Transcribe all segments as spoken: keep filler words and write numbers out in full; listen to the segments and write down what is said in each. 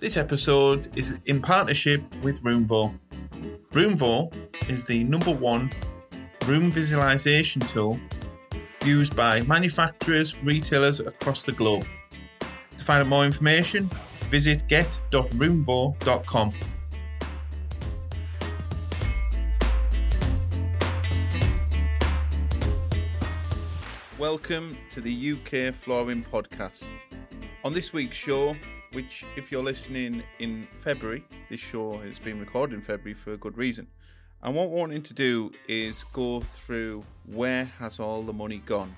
This episode is in partnership with Roomvo. Roomvo is the number one room visualization tool used by manufacturers, retailers across the globe. To find out more information, visit get dot roomvo dot com. Welcome to the U K Flooring Podcast. On this week's show, which if you're listening in February, this show has been recorded in February for a good reason. And what we're wanting to do is go through where has all the money gone.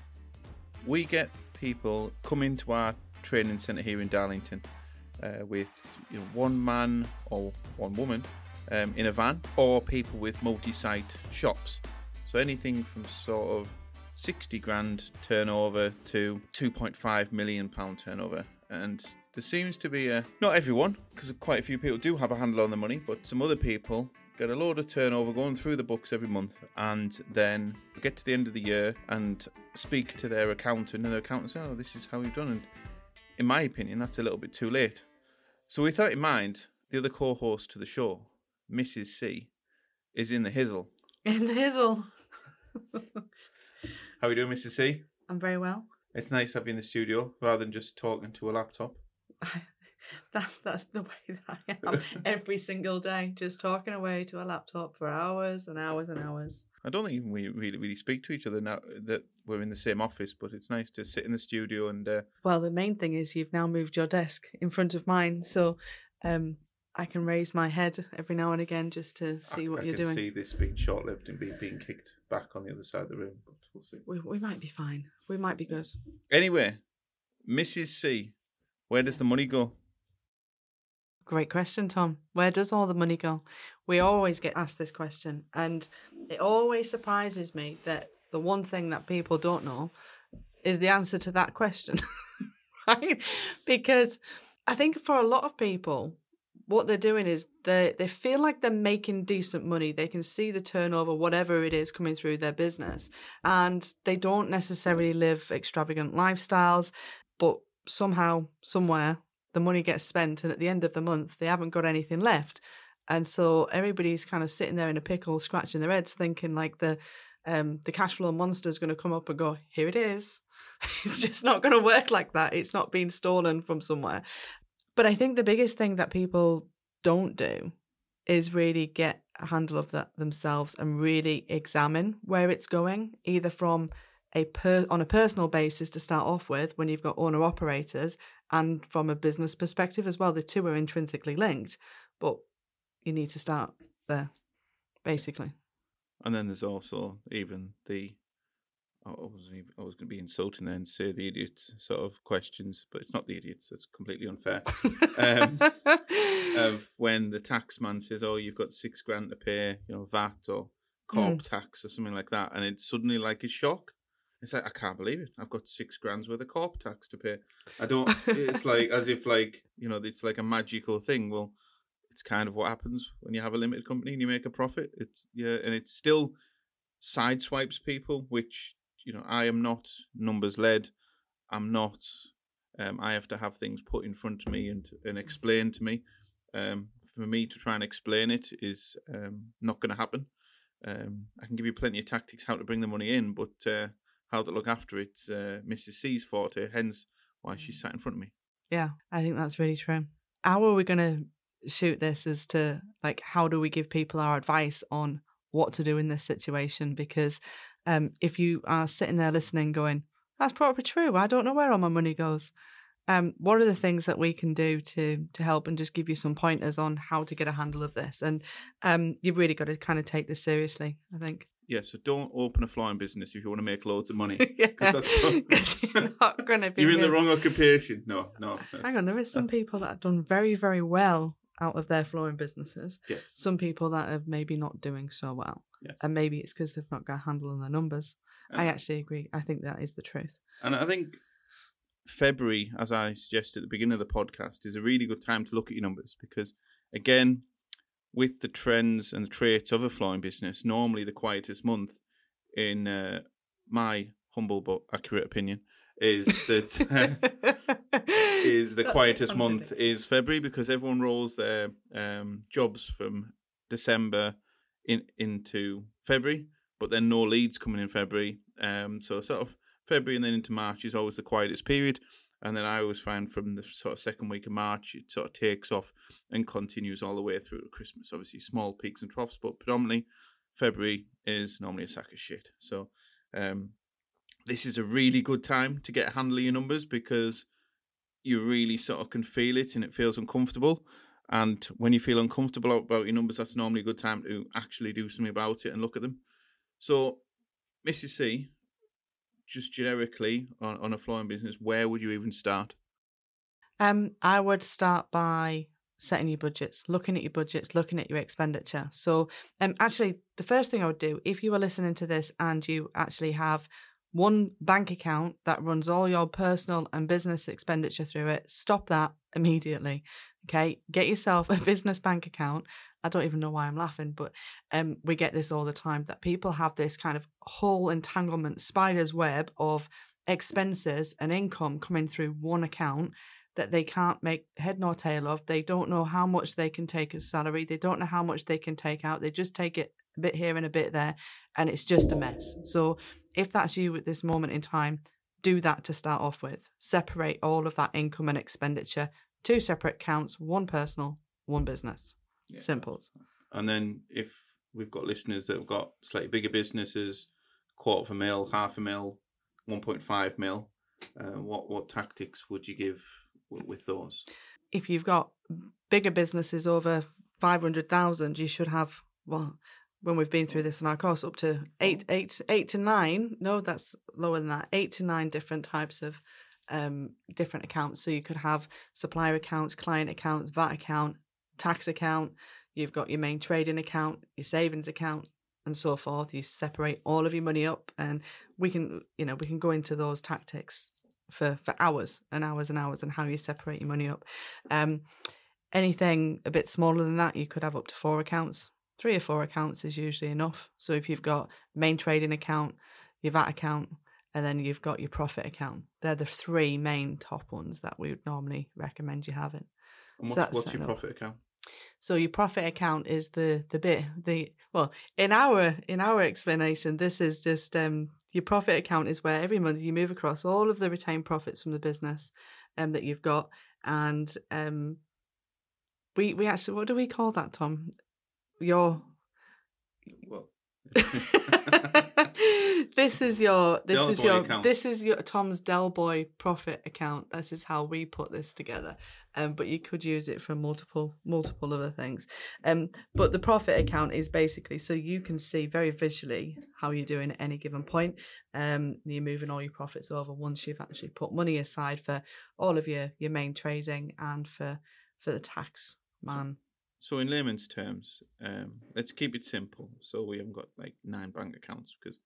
We get people come into our training centre here in Darlington uh, with you know, one man or one woman um, in a van, or people with multi-site shops. So anything from sort of sixty grand turnover to two point five million pound turnover, and there seems to be a not everyone, because quite a few people do have a handle on the money, but some other people get a load of turnover going through the books every month, and then get to the end of the year and speak to their accountant, and their accountant says, "Oh, this is how you've done," and in my opinion, that's a little bit too late. So with that in mind, the other co-host to the show, Missus C, is in the hizzle. In the hizzle. How are you doing, Missus C? I'm very well. It's nice to have you in the studio rather than just talking to a laptop. that, that's the way that I am every single day, just talking away to a laptop for hours and hours and hours. I don't think we really, really speak to each other now that we're in the same office, but it's nice to sit in the studio and... Uh... Well, the main thing is you've now moved your desk in front of mine, so um, I can raise my head every now and again just to see I, what I you're doing. I can see this being short-lived and being, being kicked back on the other side of the room, but we'll see. We, we might be fine. We might be good. Anyway, Missus C, where does the money go? Great question, Tom. Where does all the money go? We always get asked this question, and it always surprises me that the one thing that people don't know is the answer to that question, right? Because I think for a lot of people, what they're doing is they they feel like they're making decent money. They can see the turnover, whatever it is, coming through their business, and they don't necessarily live extravagant lifestyles, but somehow, somewhere, the money gets spent, and at the end of the month, they haven't got anything left. And so everybody's kind of sitting there in a pickle, scratching their heads, thinking like the um, the cash flow monster is going to come up and go, here it is. It's just not going to work like that. It's not being stolen from somewhere. But I think the biggest thing that people don't do is really get a handle of that themselves and really examine where it's going, either from a per- on a personal basis to start off with when you've got owner-operators, and from a business perspective as well. The two are intrinsically linked, but you need to start there, basically. And then there's also even the, I was, I was going to be insulting there and say the idiots sort of questions, but it's not the idiots, it's completely unfair, um, of when the tax man says, oh, you've got six grand to pay, you know, V A T or corp mm. tax or something like that, and it's suddenly like a shock. It's like, I can't believe it. I've got six grand's worth of corp tax to pay. I don't, it's like, as if like, you know, it's like a magical thing. Well, it's kind of what happens when you have a limited company and you make a profit. It's, yeah, and it still sideswipes people, which, you know, I am not numbers led. I'm not, um, I have to have things put in front of me and, and explained to me. Um, for me to try and explain it is um, not going to happen. Um, I can give you plenty of tactics how to bring the money in, but, uh, how to look after it, uh, Missus C's forte, hence why she sat in front of me. Yeah, I think that's really true. How are we going to shoot this as to, like, how do we give people our advice on what to do in this situation? Because um, if you are sitting there listening going, that's probably true, I don't know where all my money goes, um, what are the things that we can do to to help and just give you some pointers on how to get a handle of this? And um, you've really got to kind of take this seriously, I think. Yeah, so don't open a flooring business if you want to make loads of money. Yeah, that's not... you're not going to be... You're in the wrong occupation. No, no. That's... Hang on, there is some people that have done very, very well out of their flooring businesses. Yes. Some people that are maybe not doing so well. Yes. And maybe it's because they've not got a handle on their numbers. Um, I actually agree. I think that is the truth. And I think February, as I suggested at the beginning of the podcast, is a really good time to look at your numbers because, again... with the trends and the traits of a flooring business, normally the quietest month, in uh, my humble but accurate opinion, is that uh, is the That's quietest month is February, because everyone rolls their um, jobs from December in, into February, but then no leads coming in February. Um, so sort of February and then into March is always the quietest period. And then I always find from the sort of second week of March, it sort of takes off and continues all the way through to Christmas. Obviously, small peaks and troughs, but predominantly February is normally a sack of shit. So um, this is a really good time to get a handle of your numbers, because you really sort of can feel it and it feels uncomfortable. And when you feel uncomfortable about your numbers, that's normally a good time to actually do something about it and look at them. So, Missus C, just generically on, on a flooring business, where would you even start? Um, I would start by setting your budgets, looking at your budgets, looking at your expenditure. So um, actually, the first thing I would do, if you are listening to this and you actually have one bank account that runs all your personal and business expenditure through it, stop that immediately. Okay, get yourself a business bank account. I don't even know why I'm laughing, but um, we get this all the time, that people have this kind of whole entanglement spider's web of expenses and income coming through one account that they can't make head nor tail of. They don't know how much they can take as salary. They don't know how much they can take out. They just take it a bit here and a bit there, and it's just a mess. So if that's you at this moment in time, do that to start off with. Separate all of that income and expenditure. Two separate accounts, one personal, one business. Yeah. Simple. And then if we've got listeners that have got slightly bigger businesses, quarter of a mil, half a mil, one point five mil, uh, what, what tactics would you give w- with those? If you've got bigger businesses over five hundred thousand, you should have, well, when we've been through this in our course, up to eight, eight, eight to nine. No, that's lower than that. Eight to nine different types of um, different accounts. So you could have supplier accounts, client accounts, V A T account, tax account. You've got your main trading account, your savings account, and so forth. You separate all of your money up, and we can, you know, we can go into those tactics for, for hours and hours and hours, and how you separate your money up. Um, anything a bit smaller than that, you could have up to four accounts. Three or four accounts is usually enough. So if you've got main trading account, your V A T account, and then you've got your profit account. They're the three main top ones that we would normally recommend you having. And what's, so what's your profit account? So your profit account is the the bit the well in our in our explanation, this is just um your profit account is where every month you move across all of the retained profits from the business um that you've got, and um we we actually, what do we call that, Tom? Your well. This is your this Del is Boy your account. This is your Tom's Del Boy profit account. This is how we put this together. Um, but you could use it for multiple multiple other things. Um, but the profit account is basically so you can see very visually how you're doing at any given point. Um, you're moving all your profits over once you've actually put money aside for all of your your main trading and for for the tax man. So in layman's terms, um, let's keep it simple. So we haven't got like nine bank accounts, because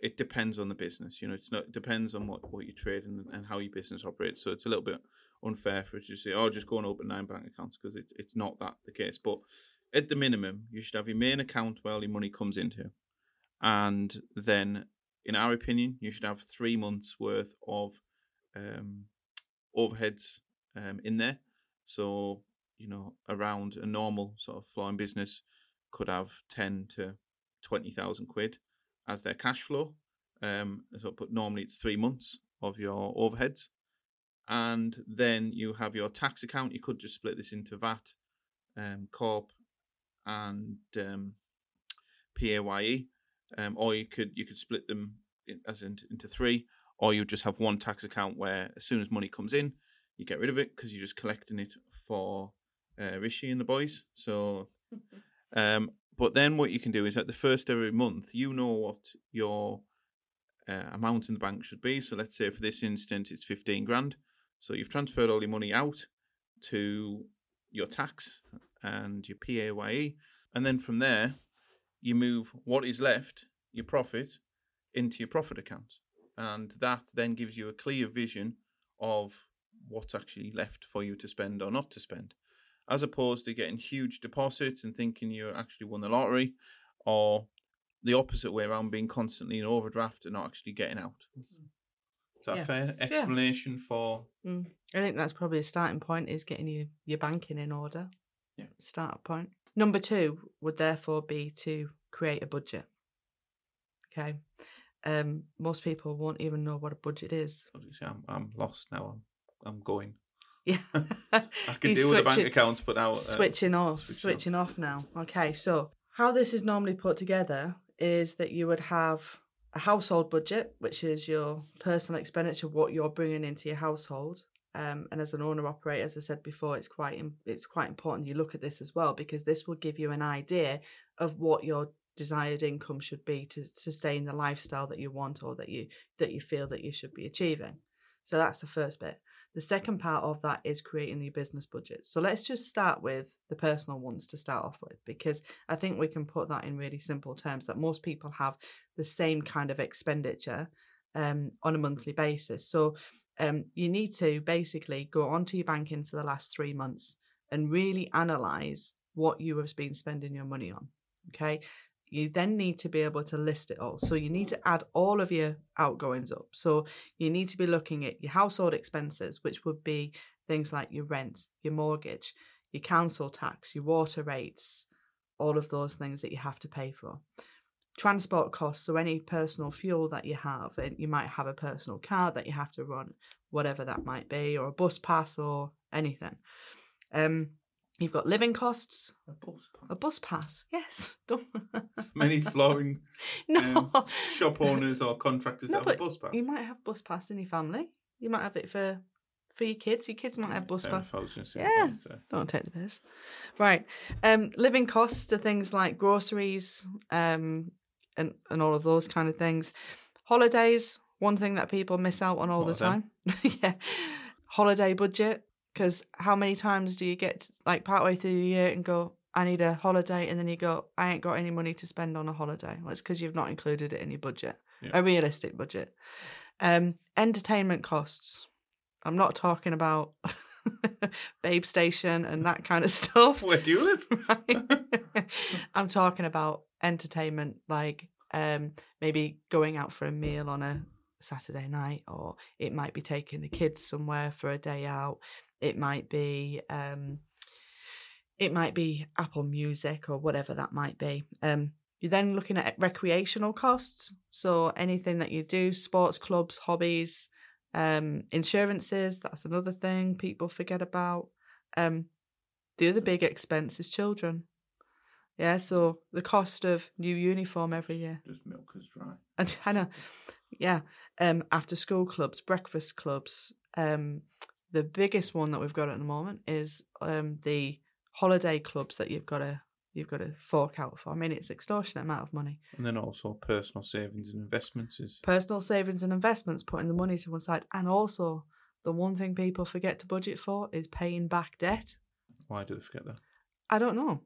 it depends on the business. You know, it's not it depends on what, what you trade and, and how your business operates. So it's a little bit unfair for us to say, oh, just go and open nine bank accounts, because it's it's not that the case. But at the minimum, you should have your main account where all your money comes into, and then, in our opinion, you should have three months worth of um, overheads um, in there. So, you know, around a normal sort of flooring business could have ten to twenty thousand quid as their cash flow. Um, so, but normally it's three months of your overheads. And then you have your tax account. You could just split this into V A T, um, corp, and um, P A Y E, um, or you could you could split them in, as in, into three, or you just have one tax account where as soon as money comes in, you get rid of it, because you're just collecting it for Uh, Rishi and the boys. So, um, but then what you can do is at the first every month, you know what your uh, amount in the bank should be. So let's say for this instance, it's fifteen grand. So you've transferred all your money out to your tax and your P A Y E. And then from there, you move what is left, your profit, into your profit account. And that then gives you a clear vision of what's actually left for you to spend or not to spend, as opposed to getting huge deposits and thinking you actually won the lottery, or the opposite way around, being constantly in overdraft and not actually getting out. Is that yeah. a fair explanation yeah. for... Mm. I think that's probably a starting point, is getting you, your banking in order. Yeah. Start point. Number two would therefore be to create a budget. Okay. Um, most people won't even know what a budget is. I'm, I'm lost now. I'm I'm going. Yeah. I can deal with the bank accounts, but now... Uh, switching off. Switching, switching off. off now. Okay, so how this is normally put together is that you would have a household budget, which is your personal expenditure, what you're bringing into your household. Um, and as an owner-operator, as I said before, it's quite it's quite important you look at this as well, because this will give you an idea of what your desired income should be to sustain the lifestyle that you want or that you that you feel that you should be achieving. So that's the first bit. The second part of that is creating your business budget. So let's just start with the personal ones to start off with, because I think we can put that in really simple terms, that most people have the same kind of expenditure um, on a monthly basis. So um, you need to basically go onto your banking for the last three months and really analyse what you have been spending your money on, okay? You then need to be able to list it all. So you need to add all of your outgoings up. So you need to be looking at your household expenses, which would be things like your rent, your mortgage, your council tax, your water rates, all of those things that you have to pay for. Transport costs, so any personal fuel that you have, and you might have a personal car that you have to run, whatever that might be, or a bus pass or anything. Um, You've got living costs. A bus pass. A bus pass, yes. Many flooring no. um, shop owners or contractors no, that have a bus pass. You might have bus pass in your family. You might have it for for your kids. Your kids might have bus yeah, pass. Yeah, so. Don't take the piss. Right. Um, living costs are things like groceries um, and, and all of those kind of things. Holidays, one thing that people miss out on all what the time. yeah. Holiday budget. Because how many times do you get to, like, partway through the year and go, I need a holiday, and then you go, I ain't got any money to spend on a holiday. Well, it's because you've not included it in your budget, yeah. a realistic budget. Um, entertainment costs. I'm not talking about Babe Station and that kind of stuff. Where do you live? I'm talking about entertainment, like um, maybe going out for a meal on a Saturday night, or it might be taking the kids somewhere for a day out. It might be um, it might be Apple Music or whatever that might be. Um, you're then looking at recreational costs, so anything that you do, sports clubs, hobbies, um, insurances. That's another thing people forget about. Um, the other big expense is children. Yeah, so the cost of new uniform every year. Just milk is dry. And I know. Yeah, um, after school clubs, breakfast clubs. Um, The biggest one that we've got at the moment is um, the holiday clubs that you've got to you've got to fork out for. I mean, it's an extortionate amount of money. And then also personal savings and investments is personal savings and investments, putting the money to one side, and also the one thing people forget to budget for is paying back debt. Why do they forget that? I don't know.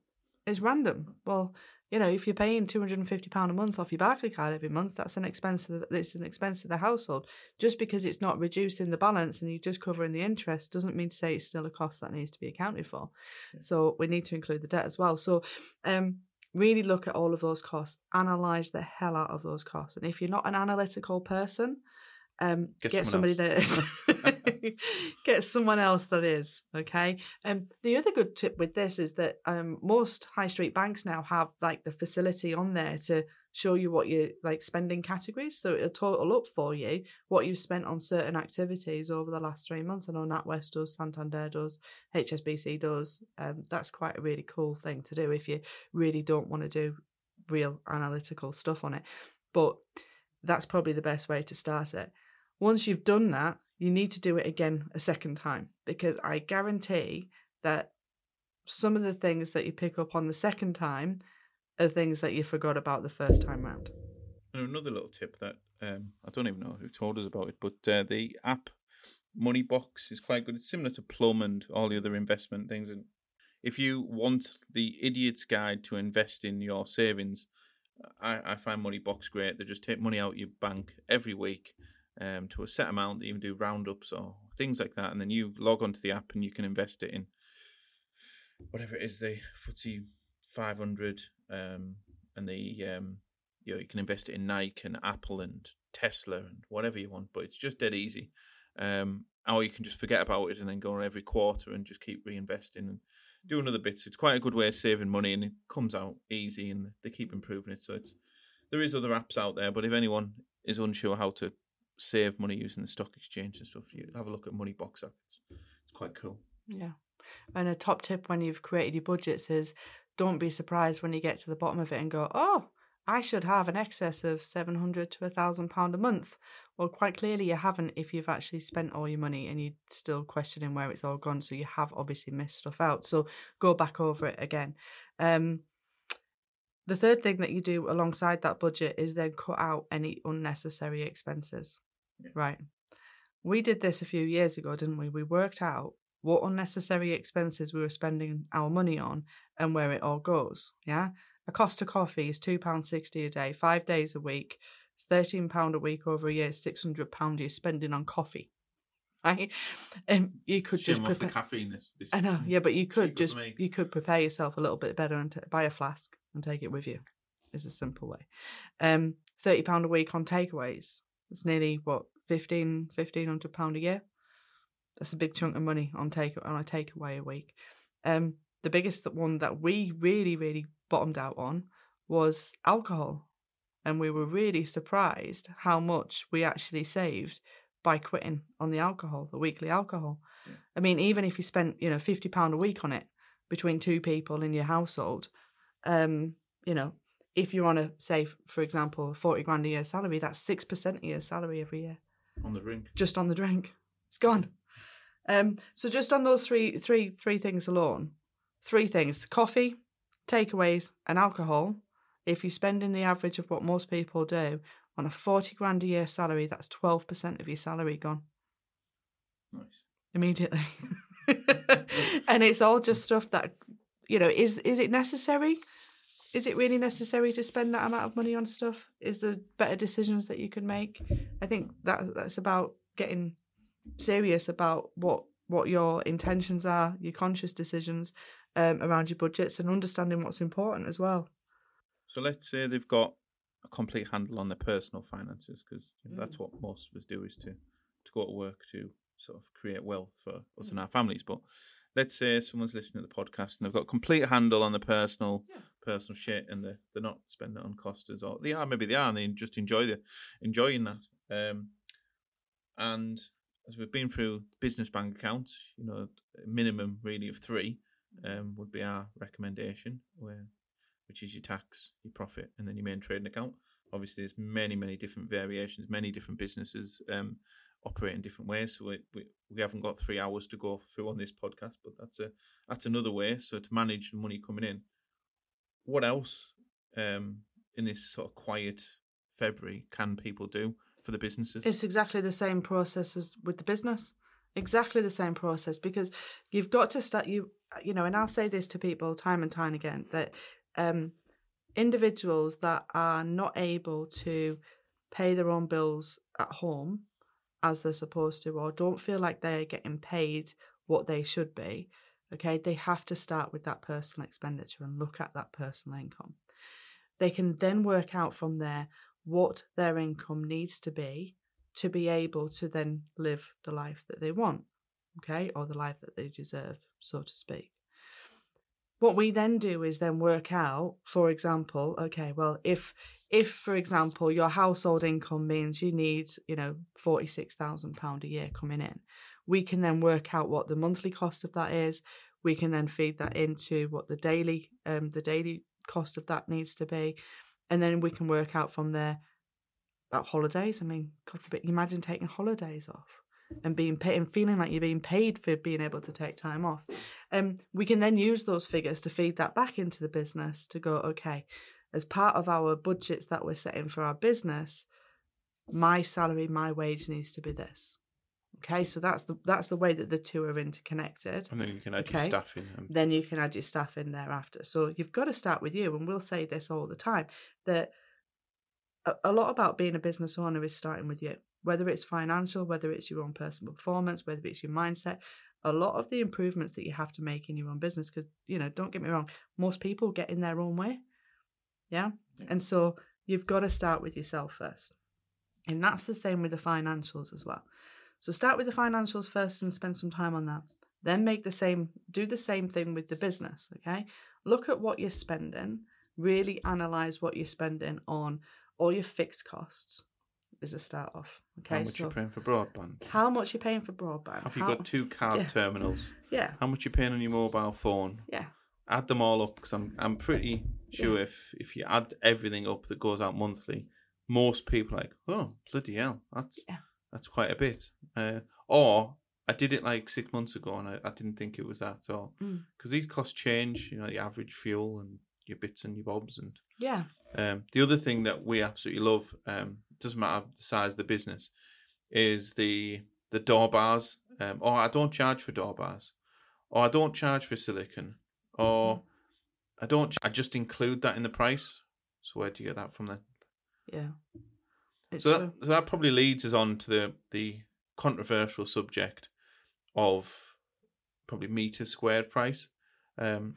It's random. Well, you know, if you're paying two hundred fifty pounds a month off your Barclays card every month, that's an expense to the, it's an expense to the household. Just because it's not reducing the balance and you're just covering the interest doesn't mean to say it's still a cost that needs to be accounted for. Yeah. So we need to include the debt as well. So um, really look at all of those costs, analyse the hell out of those costs. And if you're not an analytical person, um, get, get somebody that is. Get someone else that is, okay? Um, the other good tip with this is that um, most high street banks now have, like, the facility on there to show you what you like spending categories. So it'll total up for you what you've spent on certain activities over the last three months. I know NatWest does, Santander does, H S B C does. Um, that's quite a really cool thing to do if you really don't want to do real analytical stuff on it. But that's probably the best way to start it. Once you've done that, you need to do it again a second time, because I guarantee that some of the things that you pick up on the second time are things that you forgot about the first time round. And another little tip that um, I don't even know who told us about it, but uh, the app Moneybox is quite good. It's similar to Plum and all the other investment things. And if you want the idiot's guide to invest in your savings, I, I find Moneybox great. They just take money out of your bank every week. Um, to a set amount, even do roundups or things like that, and then you log onto the app and you can invest it in whatever it is, the F T S E five hundred um, and the um, you know, you can invest it in Nike and Apple and Tesla and whatever you want, but it's just dead easy. Um, or you can just forget about it and then go on every quarter and just keep reinvesting and doing other bits. It's quite a good way of saving money, and it comes out easy, and they keep improving it. So it's, there is other apps out there, but if anyone is unsure how to save money using the stock exchange and stuff, you have a look at Moneybox app. It's, it's quite cool. Yeah. And a top tip when you've created your budgets is don't be surprised when you get to the bottom of it and go, oh, I should have an excess of seven hundred to one thousand pounds a month. Well, quite clearly you haven't if you've actually spent all your money and you're still questioning where it's all gone. So you have obviously missed stuff out. So go back over it again. Um, the third thing that you do alongside that budget is then cut out any unnecessary expenses, yeah. Right? We did this a few years ago, didn't we? We worked out what unnecessary expenses we were spending our money on and where it all goes, yeah? A Costa coffee is two pounds sixty a day, five days a week. It's thirteen pounds a week over a year, six hundred pounds you're spending on coffee, right? And you could Shame just... Prepare... the caffeine this, this I know, yeah, but you could just, you could prepare yourself a little bit better and t- buy a flask and take it with you. It's a simple way. Um, thirty pounds a week on takeaways. It's nearly, what, fifteen, fifteen hundred pounds a year? That's a big chunk of money on take on a takeaway a week. Um, the biggest one that we really, really bottomed out on was alcohol. And we were really surprised how much we actually saved by quitting on the alcohol, the weekly alcohol. Yeah. I mean, even if you spent, you know, fifty pounds a week on it between two people in your household, um, you know, if you're on a, say, for example, forty grand a year salary, that's six percent of your salary every year. On the drink. Just on the drink. It's gone. Um, so just on those three, three, three things alone, three things, coffee, takeaways and alcohol, if you're spending the average of what most people do on a forty grand a year salary, that's twelve percent of your salary gone. Nice. Immediately. And it's all just stuff that, you know, is is it necessary? Is it really necessary to spend that amount of money on stuff? Is there better decisions that you can make? I think that that's about getting serious about what what your intentions are, your conscious decisions um, around your budgets, and understanding what's important as well. So let's say they've got a complete handle on their personal finances, because mm. that's what most of us do, is to, to go to work to sort of create wealth for us mm. and our families. But let's say someone's listening to the podcast and they've got a complete handle on their personal yeah. personal shit, and they're, they're not spending it on costas, or they are, maybe they are, and they just enjoy the enjoying that. Um, and as we've been through business bank accounts, you know, a minimum really of three um, would be our recommendation, where, which is your tax, your profit, and then your main trading account. Obviously, there's many, many different variations, many different businesses um, operate in different ways. So it, we we haven't got three hours to go through on this podcast, but that's a that's another way. So to manage the money coming in, what else um, in this sort of quiet February can people do? For the businesses, it's exactly the same process as with the business. Exactly the same process, because you've got to start. You, you know, and I'll say this to people time and time again, that um, individuals that are not able to pay their own bills at home as they're supposed to, or don't feel like they're getting paid what they should be, okay, they have to start with that personal expenditure and look at that personal income. They can then work out from there what their income needs to be to be able to then live the life that they want, okay, or the life that they deserve, so to speak. What we then do is then work out, for example, okay, well, if, if for example, your household income means you need, you know, forty-six thousand pounds a year coming in, we can then work out what the monthly cost of that is. We can then feed that into what the daily, um, the daily cost of that needs to be. And then we can work out from there about holidays. I mean, God forbid, imagine taking holidays off and being paid and feeling like you're being paid for being able to take time off. Um, we can then use those figures to feed that back into the business to go, okay, as part of our budgets that we're setting for our business, my salary, my wage needs to be this. Okay, so that's the that's the way that the two are interconnected. And then you can add okay? your staff in. And... Then you can add your staff in thereafter. So you've got to start with you, and we'll say this all the time, that a, a lot about being a business owner is starting with you, whether it's financial, whether it's your own personal performance, whether it's your mindset, a lot of the improvements that you have to make in your own business, because, you know, don't get me wrong, most people get in their own way, yeah? yeah. And so You've got to start with yourself first. And that's the same with the financials as well. So start with the financials first and spend some time on that. Then make the same, do the same thing with the business, okay? Look at what you're spending, really analyze what you're spending on all your fixed costs as a start off, okay? How much so you're paying for broadband? How much you're paying for broadband? Have you how, got two card yeah. terminals? Yeah. How much you're paying on your mobile phone? Yeah. Add them all up, because I'm I'm pretty sure yeah. if if you add everything up that goes out monthly, most people are like, oh, bloody hell, that's yeah. that's quite a bit. Uh, or I did it like six months ago and I, I didn't think it was that at all. Because mm. these costs change, you know, the average fuel and your bits and your bobs. And yeah. Um, the other thing that we absolutely love, um, doesn't matter the size of the business, is the the door bars. Um, or I don't charge for door bars. Or I don't charge for silicone. Or I don't, I just include that in the price. So where do you get that from then? Yeah. It's so, that, so that probably leads us on to the, the controversial subject of probably meter squared price. Um,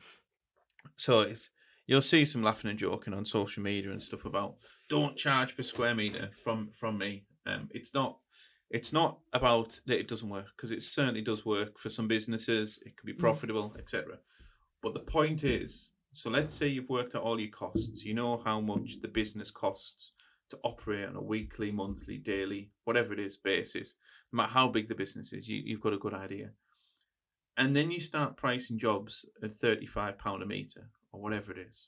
so it's, you'll see some laughing and joking on social media and stuff about don't charge per square meter from, from me. Um, it's not, it's not about that it doesn't work, because it certainly does work for some businesses. It can be profitable, mm. et cetera. But the point is, so let's say you've worked out all your costs. You know how much the business costs to operate on a weekly, monthly, daily, whatever it is, basis. No matter how big the business is, you, you've got a good idea. And then you start pricing jobs at thirty-five pounds a metre or whatever it is.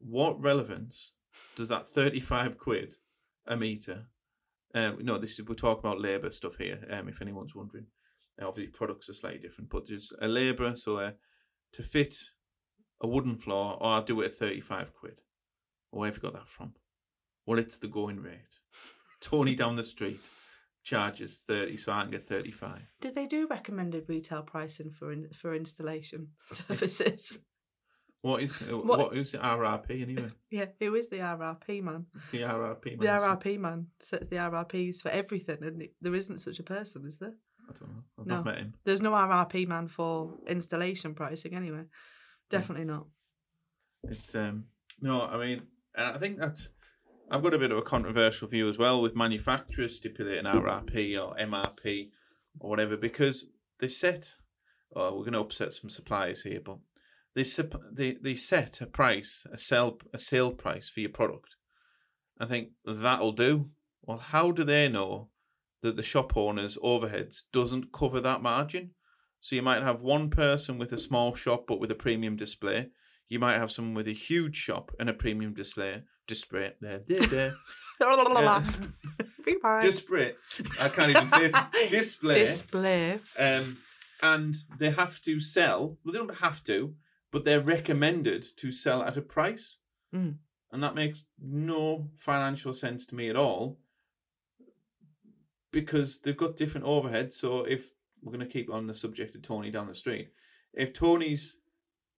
What relevance does that thirty-five quid a metre? Uh, no, this is, we're talking about labour stuff here, um, if anyone's wondering. Now, obviously, products are slightly different, but there's a labour, so a... to fit a wooden floor, or I'll do it at thirty-five quid. Or where have you got that from? Well, it's the going rate. Tony down the street charges thirty, so I can get thirty-five. Do they do recommended retail pricing for in, for installation services? What is what, what who's the R R P anyway? Yeah, who is the R R P man? The R R P man. The R R P man sets the R R Ps for everything, and there isn't such a person, is there? I don't know. I've no. not met him. There's no R R P man for installation pricing anyway. Definitely yeah. not. It's um no, I mean, I think that's, I've got a bit of a controversial view as well with manufacturers stipulating R R P or M R P or whatever, because they set, oh, we're going to upset some suppliers here, but they they they set a price, a sell a sale price for your product. I think that'll do. Well, how do they know that the shop owner's overheads doesn't cover that margin? So you might have one person with a small shop but with a premium display. You might have someone with a huge shop and a premium display. Display. There, there, there. uh, display. I can't even say it. Display. Display. Um, and they have to sell. Well, they don't have to, but they're recommended to sell at a price. Mm. And that makes no financial sense to me at all, because they've got different overheads. So if we're going to keep on the subject of Tony down the street, if Tony's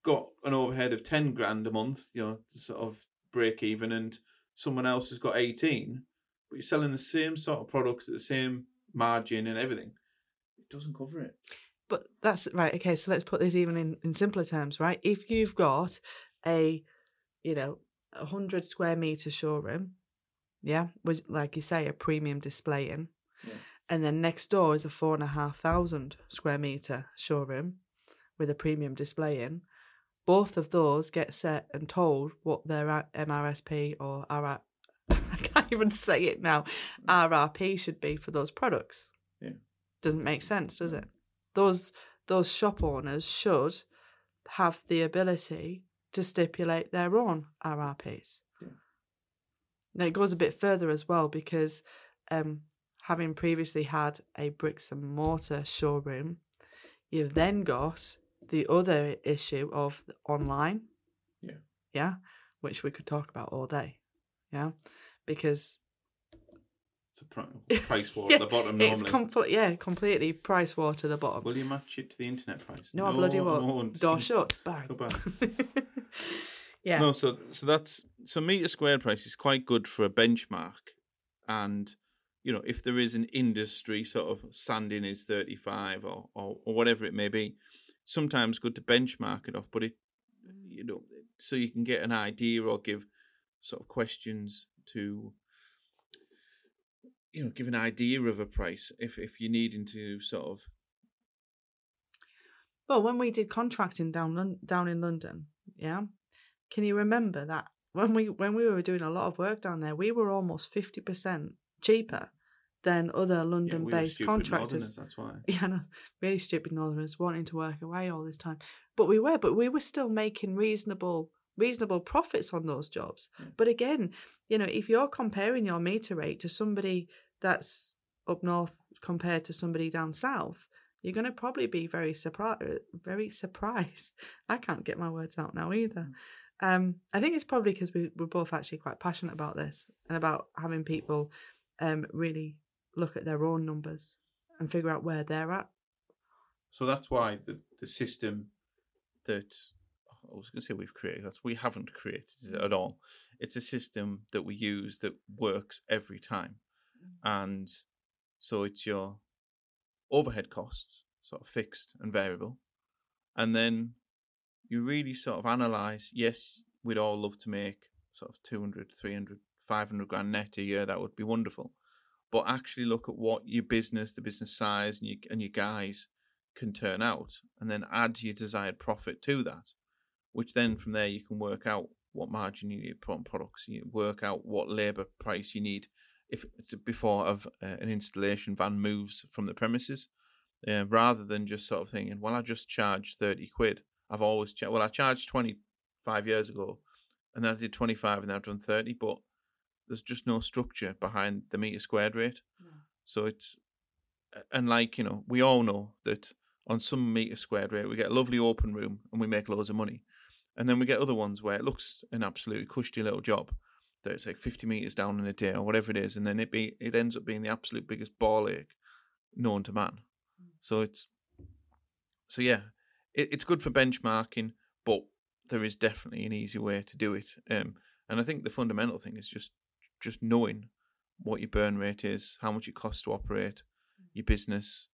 got an overhead of ten grand a month, you know, to sort of break even, and someone else has got eighteen, but you're selling the same sort of products at the same margin and everything, it doesn't cover it. But that's right. Okay. So let's put this even in, in simpler terms, right? If you've got a, you know, a hundred square meter showroom, yeah, which, like you say, a premium display in, yeah. And then next door is a four and a half thousand square metre showroom with a premium display in. Both of those get set and told what their M R S P or R R P, I can't even say it now, R R P should be for those products. Yeah. Doesn't make sense, does it? Those those shop owners should have the ability to stipulate their own R R Ps. Yeah. Now, it goes a bit further as well, because... Um, having previously had a bricks and mortar showroom, you've then got the other issue of online. Yeah. Yeah. Which we could talk about all day. Yeah. Because it's a pr- price war yeah, at the bottom normally. It's compl- yeah, completely price war to the bottom. Will you match it to the internet price? No, no I bloody won't. Door shut. Bang. Go back. yeah. No, so so that's so meter squared price is quite good for a benchmark, and you know, if there is an industry sort of sanding is thirty-five or, or, or whatever it may be, sometimes good to benchmark it off, but it, you know, so you can get an idea or give sort of questions to, you know, give an idea of a price if, if you're needing to sort of. Well, when we did contracting down down in London, yeah, can you remember that when we when we were doing a lot of work down there, we were almost fifty percent cheaper than other London-based yeah, we contractors. That's why. Yeah, no, really stupid Northerners wanting to work away all this time, but we were, but we were still making reasonable. reasonable profits on those jobs. But again, you know, if you're comparing your meter rate to somebody that's up north compared to somebody down south, you're going to probably be very surprised. Very surprised. I can't get my words out now either. Um, I think it's probably because we, we're both actually quite passionate about this and about having people um, really look at their own numbers and figure out where they're at. So that's why the, the system that... I was going to say we've created that. We haven't created it at all. It's a system that we use that works every time. And so it's your overhead costs, sort of fixed and variable. And then you really sort of analyse, yes, we'd all love to make sort of two hundred, three hundred, five hundred grand net a year. That would be wonderful. But actually look at what your business, the business size and, you, and your guys can turn out and then add your desired profit to that. Which then from there you can work out what margin you need to put on products. You work out what labour price you need if before of uh, an installation van moves from the premises, uh, rather than just sort of thinking, well, I just charge thirty quid. I've always cha- well, I charged twenty five years ago, and then I did twenty five, and then I've done thirty. But there's just no structure behind the metre squared rate. No. So it's and like you know we all know that on some metre squared rate we get a lovely open room and we make loads of money. And then we get other ones where it looks an absolutely cushy little job that it's like fifty metres down in a day or whatever it is. And then it be it ends up being the absolute biggest ball ache known to man. So it's, so yeah, it, it's good for benchmarking, but there is definitely an easy way to do it. Um, and I think the fundamental thing is just, just knowing what your burn rate is, how much it costs to operate your business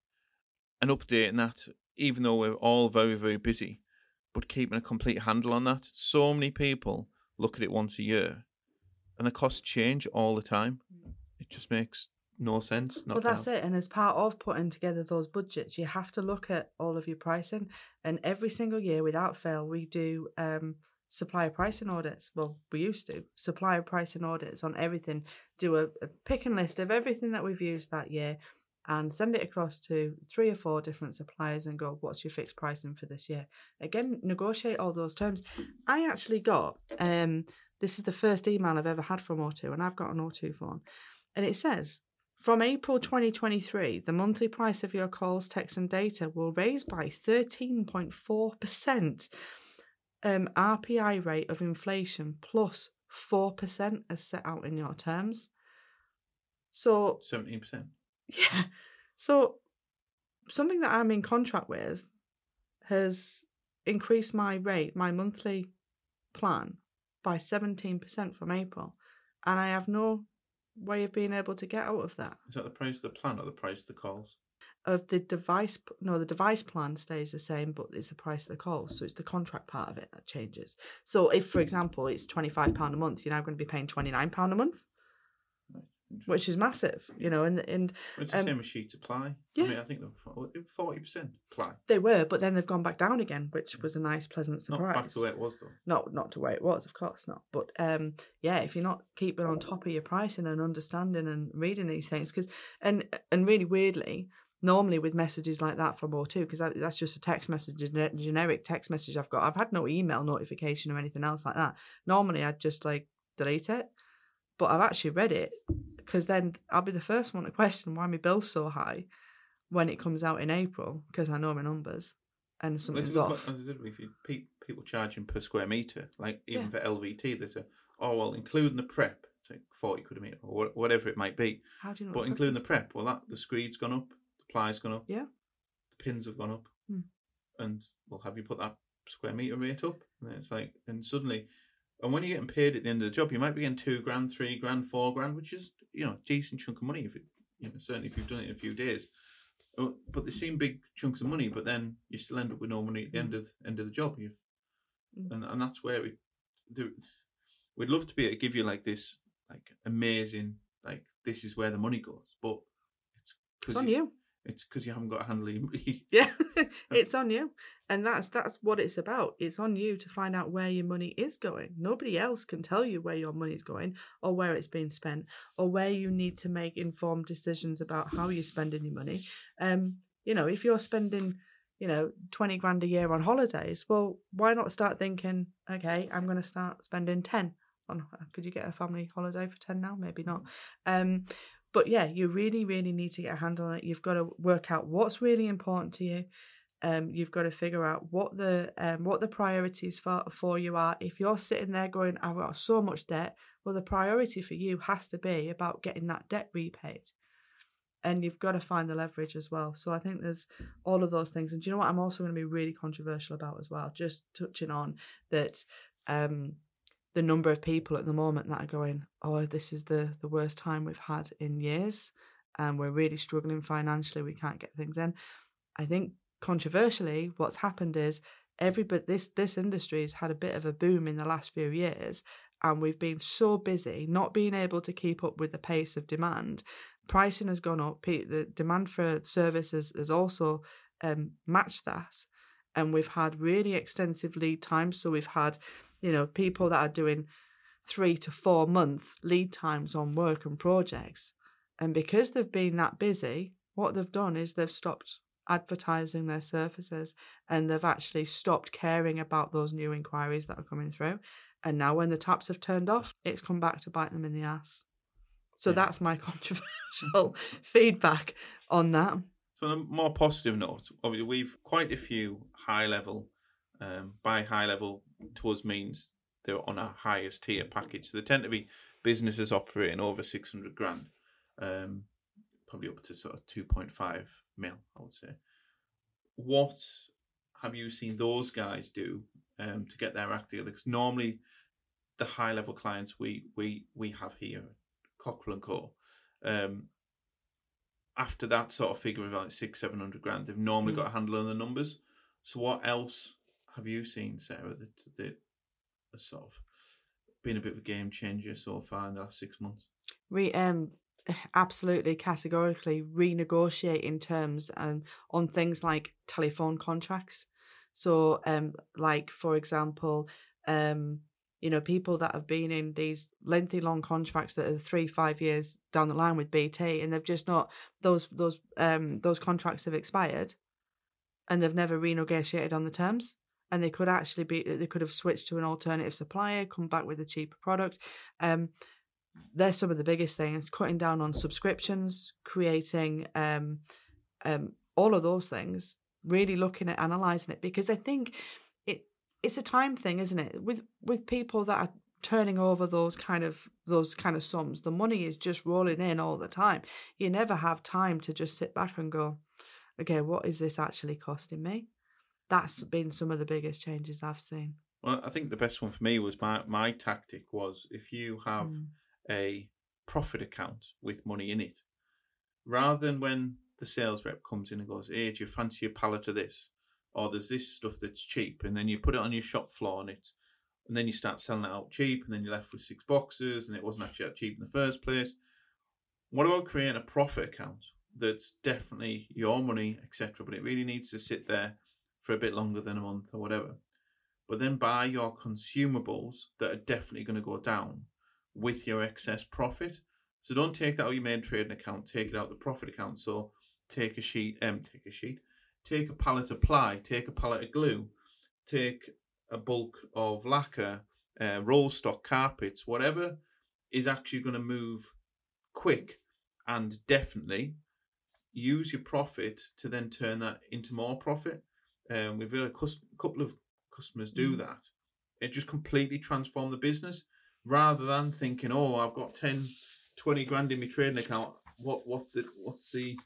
and updating that, even though we're all very, very busy. But keeping a complete handle on that. So many people look at it once a year and the costs change all the time. It just makes no sense. Not well, that's it. And as part of putting together those budgets, you have to look at all of your pricing. And every single year, without fail, we do um, supplier pricing audits. Well, we used to. Supplier pricing audits on everything. Do a, a pick and list of everything that we've used that year and send it across to three or four different suppliers and go, what's your fixed pricing for this year? Again, negotiate all those terms. I actually got, um, this is the first email I've ever had from O two, and I've got an O two phone. And it says, from April twenty twenty-three, the monthly price of your calls, texts and data will raise by thirteen point four percent um, R P I rate of inflation plus four percent as set out in your terms. So seventeen percent. Yeah, so something that I'm in contract with has increased my rate, my monthly plan, by seventeen percent from April, and I have no way of being able to get out of that. Is that the price of the plan or the price of the calls? Of the device, no, the device plan stays the same, but it's the price of the calls, so it's the contract part of it that changes. So if, for example, it's twenty-five pounds a month, you're now going to be paying twenty-nine pounds a month. Which is massive, you know, and and it's the um, same as sheets of ply. Yeah. I mean, I think they're forty percent ply. They were, but then they've gone back down again, which was a nice, pleasant surprise. Not back to where it was, though. No, not to where it was, of course not. But um, yeah, if you're not keeping on top of your pricing and understanding and reading these things, because and and really weirdly, normally with messages like that from O two, because that's just a text message, a generic text message I've got. I've had no email notification or anything else like that. Normally, I'd just like delete it, but I've actually read it. Because then I'll be the first one to question why my bill's so high when it comes out in April, because I know my numbers and something's well, off. Quite, people charging per square metre, like even yeah. for L V T, they say, oh, well, including the prep, it's like forty quid a metre or whatever it might be. How do you know? But including the prep, well, that the screed's gone up, the ply's gone up, yeah, the pins have gone up, hmm. and well, have you put that square metre rate up? And it's like, and suddenly, and when you're getting paid at the end of the job, you might be getting two grand, three grand, four grand, which is, you know, a decent chunk of money. If it, you know, certainly if you've done it in a few days, but they seem big chunks of money. But then you still end up with no money at the end of end of the job. You, and and that's where we, the, we'd love to be able to give you like this, like amazing, like this is where the money goes, but it's, it's on you. you. It's because you haven't got a handle. Yeah, it's on you, and that's that's what it's about. It's on you to find out where your money is going. Nobody else can tell you where your money's going, or where it's being spent, or where you need to make informed decisions about how you're spending your money. Um, you know, if you're spending, you know, twenty grand a year on holidays, well, why not start thinking, okay, I'm going to start spending ten on. Could you get a family holiday for ten now? Maybe not. Um. But yeah, you really, really need to get a handle on it. You've got to work out what's really important to you. Um, you've got to figure out what the um, what the priorities for, for you are. If you're sitting there going, I've got so much debt, well, the priority for you has to be about getting that debt repaid. And you've got to find the leverage as well. So I think there's all of those things. And do you know what I'm also going to be really controversial about as well? Just touching on that, um, the number of people at the moment that are going, oh, this is the, the worst time we've had in years and we're really struggling financially, we can't get things in. I think controversially what's happened is everybody, this this industry has had a bit of a boom in the last few years, and we've been so busy not being able to keep up with the pace of demand. Pricing has gone up, the demand for services has also um, matched that, and we've had really extensive lead times. So we've had, you know, people that are doing three to four month lead times on work and projects. And because they've been that busy, what they've done is they've stopped advertising their services, and they've actually stopped caring about those new inquiries that are coming through. And now when the taps have turned off, it's come back to bite them in the ass. So yeah, that's my controversial feedback on that. So on a more positive note, obviously we've quite a few high level, um, by high level to us means they're on our highest tier package. So they tend to be businesses operating over six hundred grand, um, probably up to sort of two point five mil, I would say. What have you seen those guys do um, to get their act together? Because normally the high level clients we we we have here at Cockerill and Co, um, after that sort of figure of like six, seven hundred grand, they've normally got a handle on the numbers. So what else have you seen, Sarah, that, that has sort of been a bit of a game changer so far in the last six months? We um absolutely categorically renegotiating terms and on things like telephone contracts. So um like for example, um you know, people that have been in these lengthy, long contracts that are three, five years down the line with B T, and they've just not, those those um those contracts have expired, and they've never renegotiated on the terms, and they could actually be, they could have switched to an alternative supplier, come back with a cheaper product. Um, they're some of the biggest things. Cutting down on subscriptions, creating um, um, all of those things. Really looking at analysing it, because I think it's a time thing, isn't it? With with people that are turning over those kind of those kind of sums, the money is just rolling in all the time. You never have time to just sit back and go, okay, what is this actually costing me? That's been some of the biggest changes I've seen. Well, I think the best one for me was my, my tactic was if you have mm. a profit account with money in it, rather than when the sales rep comes in and goes, hey, do you fancy a pallet of this? Or there's this stuff that's cheap, and then you put it on your shop floor, and it's, and then you start selling it out cheap, and then you're left with six boxes, and it wasn't actually that cheap in the first place. What about creating a profit account that's definitely your money, et cetera, but it really needs to sit there for a bit longer than a month or whatever. But then buy your consumables that are definitely going to go down with your excess profit. So don't take that out of your main trading account. Take it out of the profit account. So take a sheet, um, take a sheet. Take a pallet of ply, take a pallet of glue, take a bulk of lacquer, uh, roll stock, carpets, whatever is actually going to move quick, and definitely use your profit to then turn that into more profit. Um, we've had a cus- couple of customers do that. It just completely transformed the business, rather than thinking, oh, I've got ten, twenty grand in my trading account. What, what the, what's the...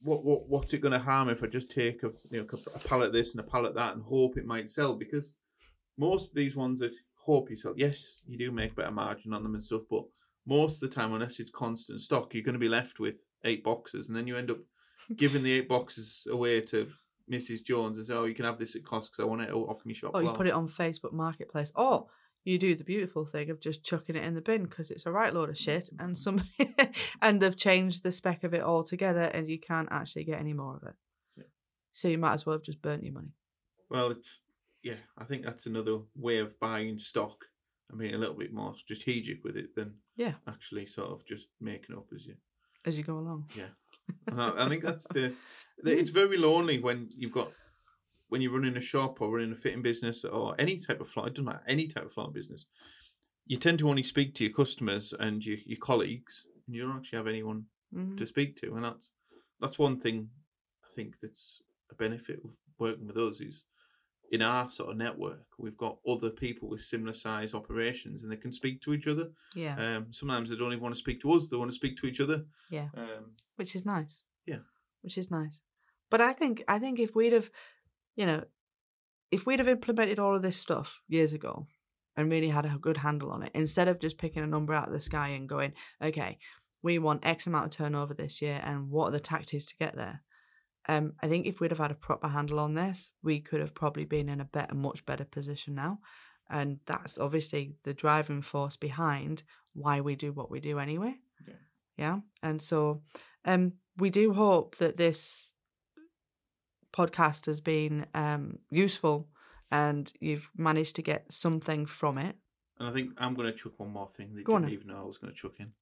What what what's it going to harm if I just take a you know a pallet of this and a pallet of that and hope it might sell? Because most of these ones that hope you sell, yes, you do make better margin on them and stuff, but most of the time, unless it's constant stock, you're going to be left with eight boxes, and then you end up giving the eight boxes away to Missus Jones and say, oh, you can have this at cost because I want it off my shop. Or you put it on Facebook Marketplace. Oh, you do the beautiful thing of just chucking it in the bin because it's a right load of shit and somebody and they've changed the spec of it altogether and you can't actually get any more of it. Yeah. So you might as well have just burnt your money. Well, it's, yeah, I think that's another way of buying stock. I mean, a little bit more strategic with it than yeah. actually sort of just making up as you as you go along. Yeah. I think that's the, it's very lonely when you've got, when you're running a shop or running a fitting business or any type of flooring, it doesn't matter, any type of flooring business, you tend to only speak to your customers and your, your colleagues, and you don't actually have anyone mm-hmm. to speak to. And that's, that's one thing I think that's a benefit of working with us is in our sort of network, we've got other people with similar size operations and they can speak to each other. Yeah. Um, sometimes they don't even want to speak to us. They want to speak to each other. Yeah. Um, Which is nice. Yeah. Which is nice. But I think, I think if we'd have, you know, if we'd have implemented all of this stuff years ago and really had a good handle on it, instead of just picking a number out of the sky and going, okay, we want X amount of turnover this year and what are the tactics to get there? Um, I think if we'd have had a proper handle on this, we could have probably been in a better, much better position now. And that's obviously the driving force behind why we do what we do anyway. Yeah. Yeah. And so um, we do hope that this podcast has been um, useful and you've managed to get something from it. And I think I'm going to chuck one more thing that Go you didn't on. even know I was going to chuck in.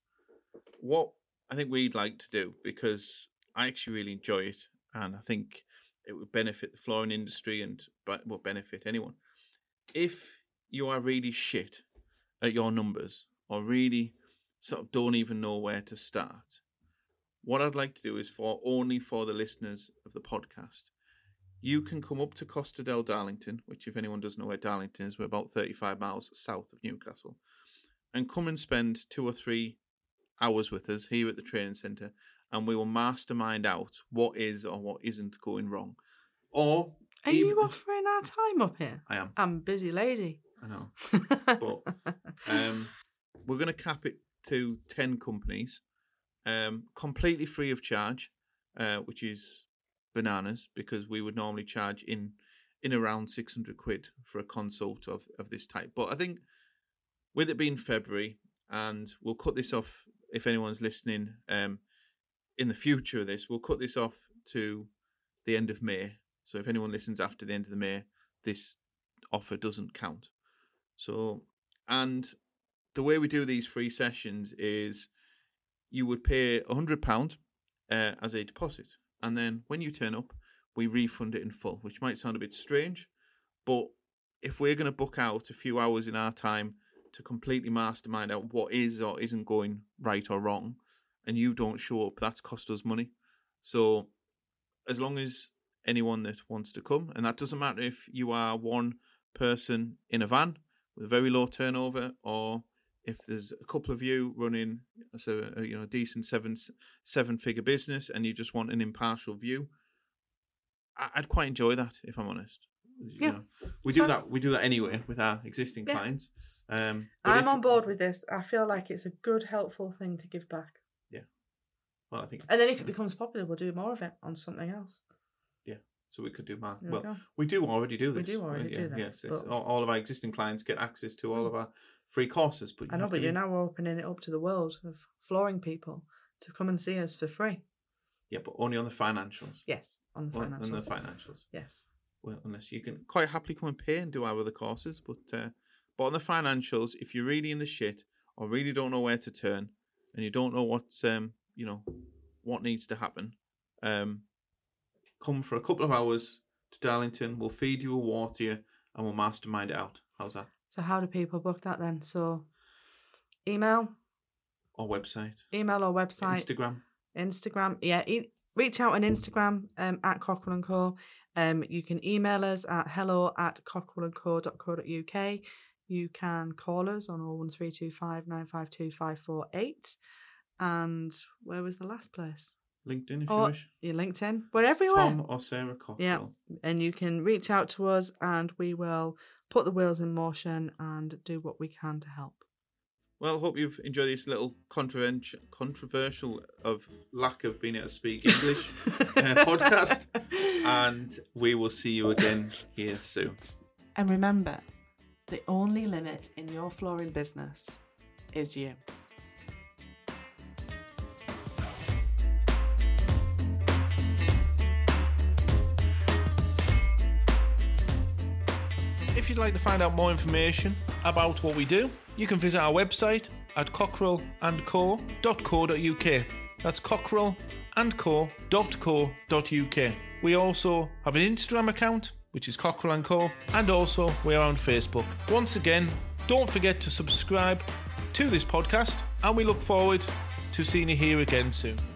What I think we'd like to do, because I actually really enjoy it, and I think it would benefit the flooring industry and but will benefit anyone. If you are really shit at your numbers or really sort of don't even know where to start, what I'd like to do is for only for the listeners of the podcast, you can come up to Costa del Darlington, which if anyone doesn't know where Darlington is, we're about thirty-five miles south of Newcastle, and come and spend two or three hours with us here at the training centre, and we will mastermind out what is or what isn't going wrong. Or Are even, you offering our time up here? I am. I'm a busy lady. I know. But um, we're going to cap it to ten companies, um, completely free of charge, uh, which is bananas, because we would normally charge in in around six hundred quid for a consult of, of this type. But I think with it being February, and we'll cut this off if anyone's listening, um, in the future of this, we'll cut this off to the end of May. So if anyone listens after the end of the May, this offer doesn't count. So, and the way we do these free sessions is you would pay one hundred pounds uh, as a deposit. And then when you turn up, we refund it in full, which might sound a bit strange, but if we're going to book out a few hours in our time to completely mastermind out what is or isn't going right or wrong, and you don't show up, that's cost us money. So as long as anyone that wants to come, and that doesn't matter if you are one person in a van with a very low turnover, or if there's a couple of you running so a, you know, a decent seven seven figure business and you just want an impartial view, I'd quite enjoy that, if I'm honest. Yeah, you know, we so, do that. We do that anyway with our existing yeah. clients. Um, I'm if, on board with this. I feel like it's a good, helpful thing to give back. Well, I think and then if it becomes popular, we'll do more of it on something else. Yeah, so we could do more. Well, we, we do already do this. We do already yeah, do that. Yes, but all of our existing clients get access to all of our free courses. But I know, but you're be... now opening it up to the world of flooring people to come and see us for free. Yeah, but only on the financials. Yes, on the financials. On the financials. Yes. Well, unless you can quite happily come and pay and do our other courses, but uh, but on the financials, if you're really in the shit or really don't know where to turn and you don't know what's um. you know, what needs to happen, um, come for a couple of hours to Darlington. We'll feed you, we'll water you, and we'll mastermind it out. How's that? So how do people book that then? So email? Or website. Email or website. Instagram. Instagram. Yeah, e- reach out on Instagram um, at Cockerill and Co. Um, you can email us at hello at cockerill and co dot co dot uk. You can call us on oh one three two five nine five two five four eight. And where was the last place? LinkedIn, if or, you wish. Yeah, LinkedIn. We're everywhere. Tom or Sarah Cockerill. Yeah, and you can reach out to us and we will put the wheels in motion and do what we can to help. Well, hope you've enjoyed this little controversial, controversial of lack of being able to speak English uh, podcast. And we will see you again here soon. And remember, The only limit in your flooring business is you. If you'd like to find out more information about what we do, you can visit our website at cockeril and co dot co dot uk. That's cockeril and co dot co dot uk. We also have an Instagram account, which is Cockerill and Co, and also we are on Facebook. Once again, don't forget to subscribe to this podcast, and we look forward to seeing you here again soon.